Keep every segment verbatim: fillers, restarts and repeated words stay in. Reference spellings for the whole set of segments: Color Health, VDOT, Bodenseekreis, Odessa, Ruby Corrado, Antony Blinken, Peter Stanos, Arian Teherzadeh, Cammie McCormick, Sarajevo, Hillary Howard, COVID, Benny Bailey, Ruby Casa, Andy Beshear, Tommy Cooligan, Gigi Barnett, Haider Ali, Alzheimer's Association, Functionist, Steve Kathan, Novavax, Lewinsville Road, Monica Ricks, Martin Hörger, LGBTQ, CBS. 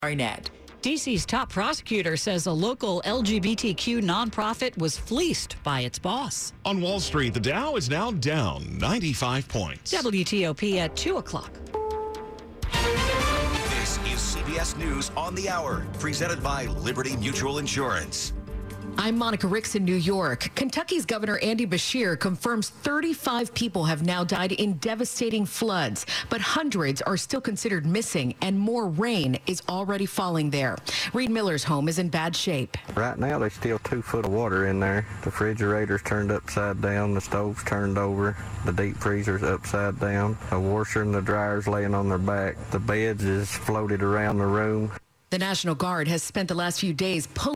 Barnett. D C's top prosecutor says a local L G B T Q nonprofit was fleeced by its boss. On Wall Street, the Dow is now down ninety-five points. W T O P at two o'clock. This is C B S News on the Hour, presented by Liberty Mutual Insurance. I'm Monica Ricks in New York. Kentucky's Governor Andy Beshear confirms thirty-five people have now died in devastating floods, but hundreds are still considered missing, and more rain is already falling there. Reed Miller's home is in bad shape. Right now, there's still two foot of water in there. The refrigerator's turned upside down, the stove's turned over, the deep freezer's upside down, the washer and the dryer's laying on their back. The beds is floated around the room. The National Guard has spent the last few days pulling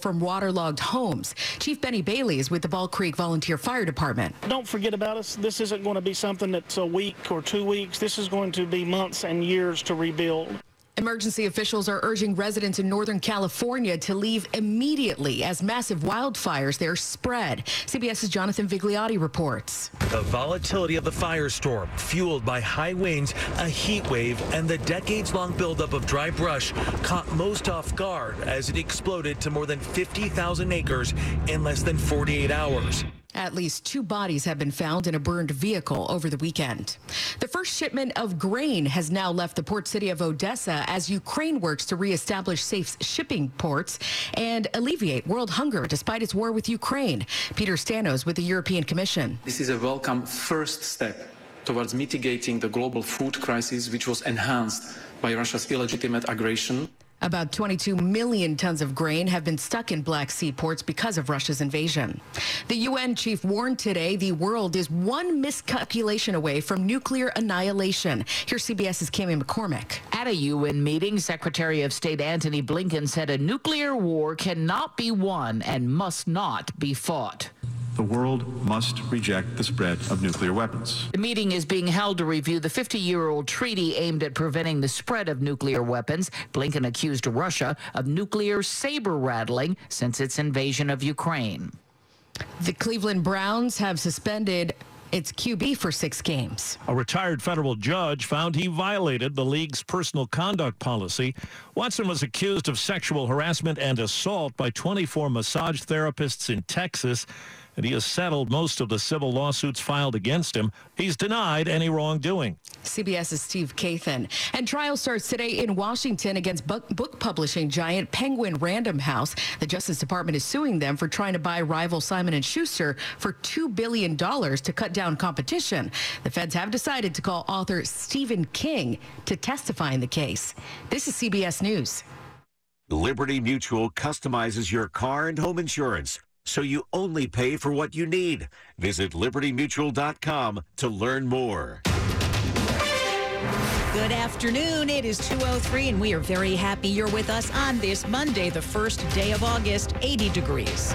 from waterlogged homes. Chief Benny Bailey is with the Ball Creek Volunteer Fire Department. Don't forget about us. This isn't going to be something that's a week or two weeks. This is going to be months and years to rebuild. Emergency officials are urging residents in Northern California to leave immediately as massive wildfires there spread. CBS's Jonathan Vigliotti reports. The volatility of the firestorm, fueled by high winds, a heat wave, and the decades-long buildup of dry brush caught most off guard as it exploded to more than fifty thousand acres in less than forty-eight hours. At least two bodies have been found in a burned vehicle over the weekend. The first shipment of grain has now left the port city of Odessa as Ukraine works to reestablish safe shipping ports and alleviate world hunger despite its war with Ukraine. Peter Stanos with the European Commission. This is a welcome first step towards mitigating the global food crisis, which was enhanced by Russia's illegitimate aggression. About twenty-two million tons of grain have been stuck in Black Sea ports because of Russia's invasion. The U N chief warned today the world is one miscalculation away from nuclear annihilation. Here's C B S's Cammie McCormick. At a U N meeting, Secretary of State Antony Blinken said a nuclear war cannot be won and must not be fought. The world must reject the spread of nuclear weapons. The meeting is being held to review the fifty-year-old treaty aimed at preventing the spread of nuclear weapons. Blinken accused Russia of nuclear saber-rattling since its invasion of Ukraine. The Cleveland Browns have suspended its Q B for six games. A retired federal judge found he violated the league's personal conduct policy. Watson was accused of sexual harassment and assault by twenty-four massage therapists in Texas, and he has settled most of the civil lawsuits filed against him. He's denied any wrongdoing. CBS's Steve Kathan. And trial starts today in Washington against book publishing giant Penguin Random House. The Justice Department is suing them for trying to buy rival Simon and Schuster for two billion dollars to cut down competition. The feds have decided to call author Stephen King to testify in the case. This is C B S News. Liberty Mutual customizes your car and home insurance, so you only pay for what you need. Visit liberty mutual dot com to learn more. Good afternoon. It is two oh three, and we are very happy you're with us on this Monday, the first day of August, eighty degrees.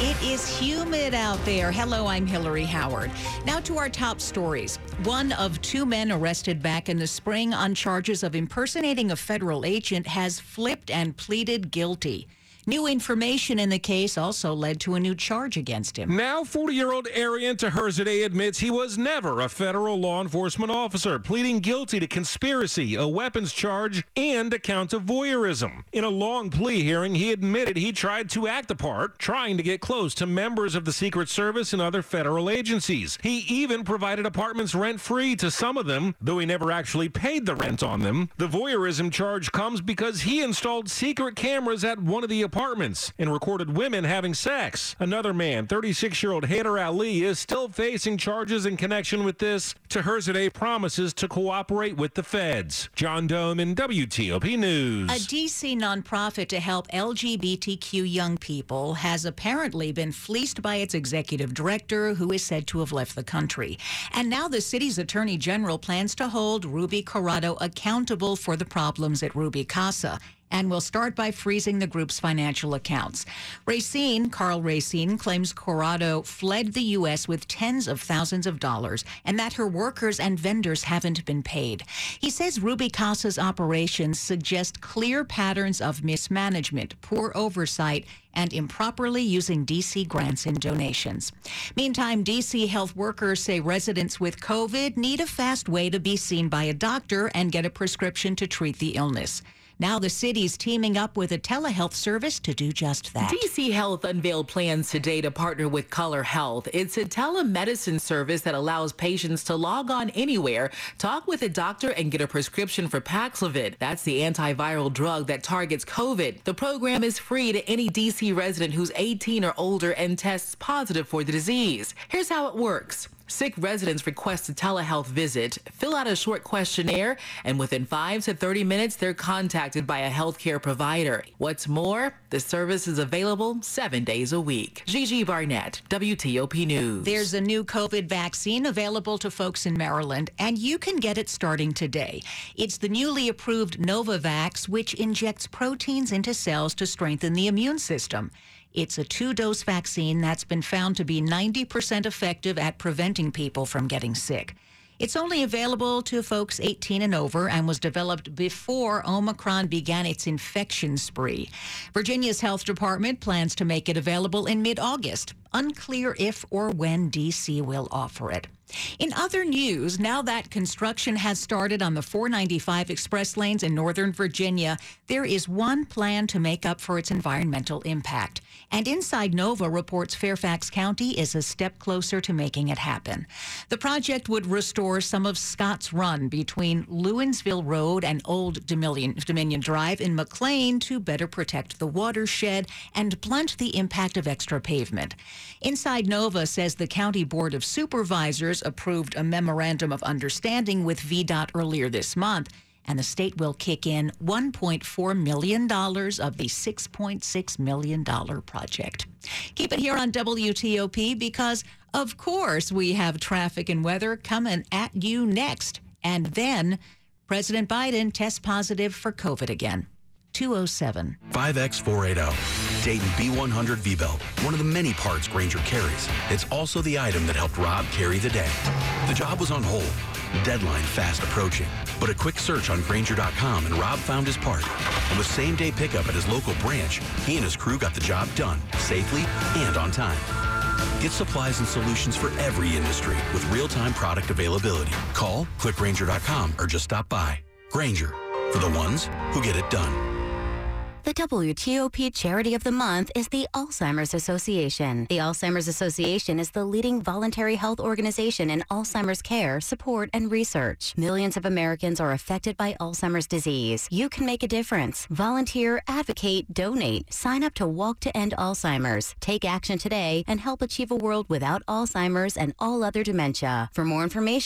It is humid out there. Hello, I'm Hillary Howard. Now to our top stories. One of two men arrested back in the spring on charges of impersonating a federal agent has flipped and pleaded guilty. New information in the case also led to a new charge against him. Now forty-year-old Arian Teherzadeh admits he was never a federal law enforcement officer, pleading guilty to conspiracy, a weapons charge, and a count of voyeurism. In a long plea hearing, he admitted he tried to act the part, trying to get close to members of the Secret Service and other federal agencies. He even provided apartments rent-free to some of them, though he never actually paid the rent on them. The voyeurism charge comes because he installed secret cameras at one of the apartments apartments and recorded women having sex. Another man, thirty-six-year-old Haider Ali, is still facing charges in connection with this. Teherzadeh promises to cooperate with the feds. John Doan in W T O P News. A D C nonprofit to help L G B T Q young people has apparently been fleeced by its executive director, who is said to have left the country. And now the city's attorney general plans to hold Ruby Corrado accountable for the problems at Ruby Casa, and will start by freezing the group's financial accounts. Racine, Carl Racine, claims Corrado fled the U S with tens of thousands of dollars and that her workers and vendors haven't been paid. He says Ruby Casa's operations suggest clear patterns of mismanagement, poor oversight, and improperly using D C grants and donations. Meantime, D C health workers say residents with COVID need a fast way to be seen by a doctor and get a prescription to treat the illness. Now the city's teaming up with a telehealth service to do just that. D C Health unveiled plans today to partner with Color Health. It's a telemedicine service that allows patients to log on anywhere, talk with a doctor, and get a prescription for Paxlovid. That's the antiviral drug that targets COVID. The program is free to any D C resident who's eighteen or older and tests positive for the disease. Here's how it works. Sick residents request a telehealth visit, fill out a short questionnaire, and within five to thirty minutes, they're contacted by a healthcare provider. What's more, the service is available seven days a week. Gigi Barnett, W T O P News. There's a new COVID vaccine available to folks in Maryland, and you can get it starting today. It's the newly approved Novavax, which injects proteins into cells to strengthen the immune system. It's a two-dose vaccine that's been found to be ninety percent effective at preventing people from getting sick. It's only available to folks eighteen and over and was developed before Omicron began its infection spree. Virginia's health department plans to make it available in mid-August. Unclear if or when D C will offer it. In other news, now that construction has started on the four ninety-five express lanes in Northern Virginia, there is one plan to make up for its environmental impact. And Inside Nova reports Fairfax County is a step closer to making it happen. The project would restore some of Scott's Run between Lewinsville Road and Old Dominion, Dominion Drive in McLean to better protect the watershed and blunt the impact of extra pavement. Inside Nova says the County Board of Supervisors approved a memorandum of understanding with V DOT earlier this month, and the state will kick in one point four million dollars of the six point six million dollars project. Keep it here on W T O P because, of course, we have traffic and weather coming at you next. And then President Biden tests positive for COVID again. two oh seven. five X four eighty. Dayton B one hundred V-Belt, one of the many parts Granger carries. It's also the item that helped Rob carry the day. The job was on hold, deadline fast approaching. But a quick search on Granger dot com and Rob found his part. And with same-day pickup at his local branch, he and his crew got the job done, safely and on time. Get supplies and solutions for every industry with real-time product availability. Call, click Granger dot com, or just stop by. Granger, for the ones who get it done. The W T O P Charity of the Month is the Alzheimer's Association. The Alzheimer's Association is the leading voluntary health organization in Alzheimer's care, support, and research. Millions of Americans are affected by Alzheimer's disease. You can make a difference. Volunteer, advocate, donate. Sign up to Walk to End Alzheimer's. Take action today and help achieve a world without Alzheimer's and all other dementia. For more information,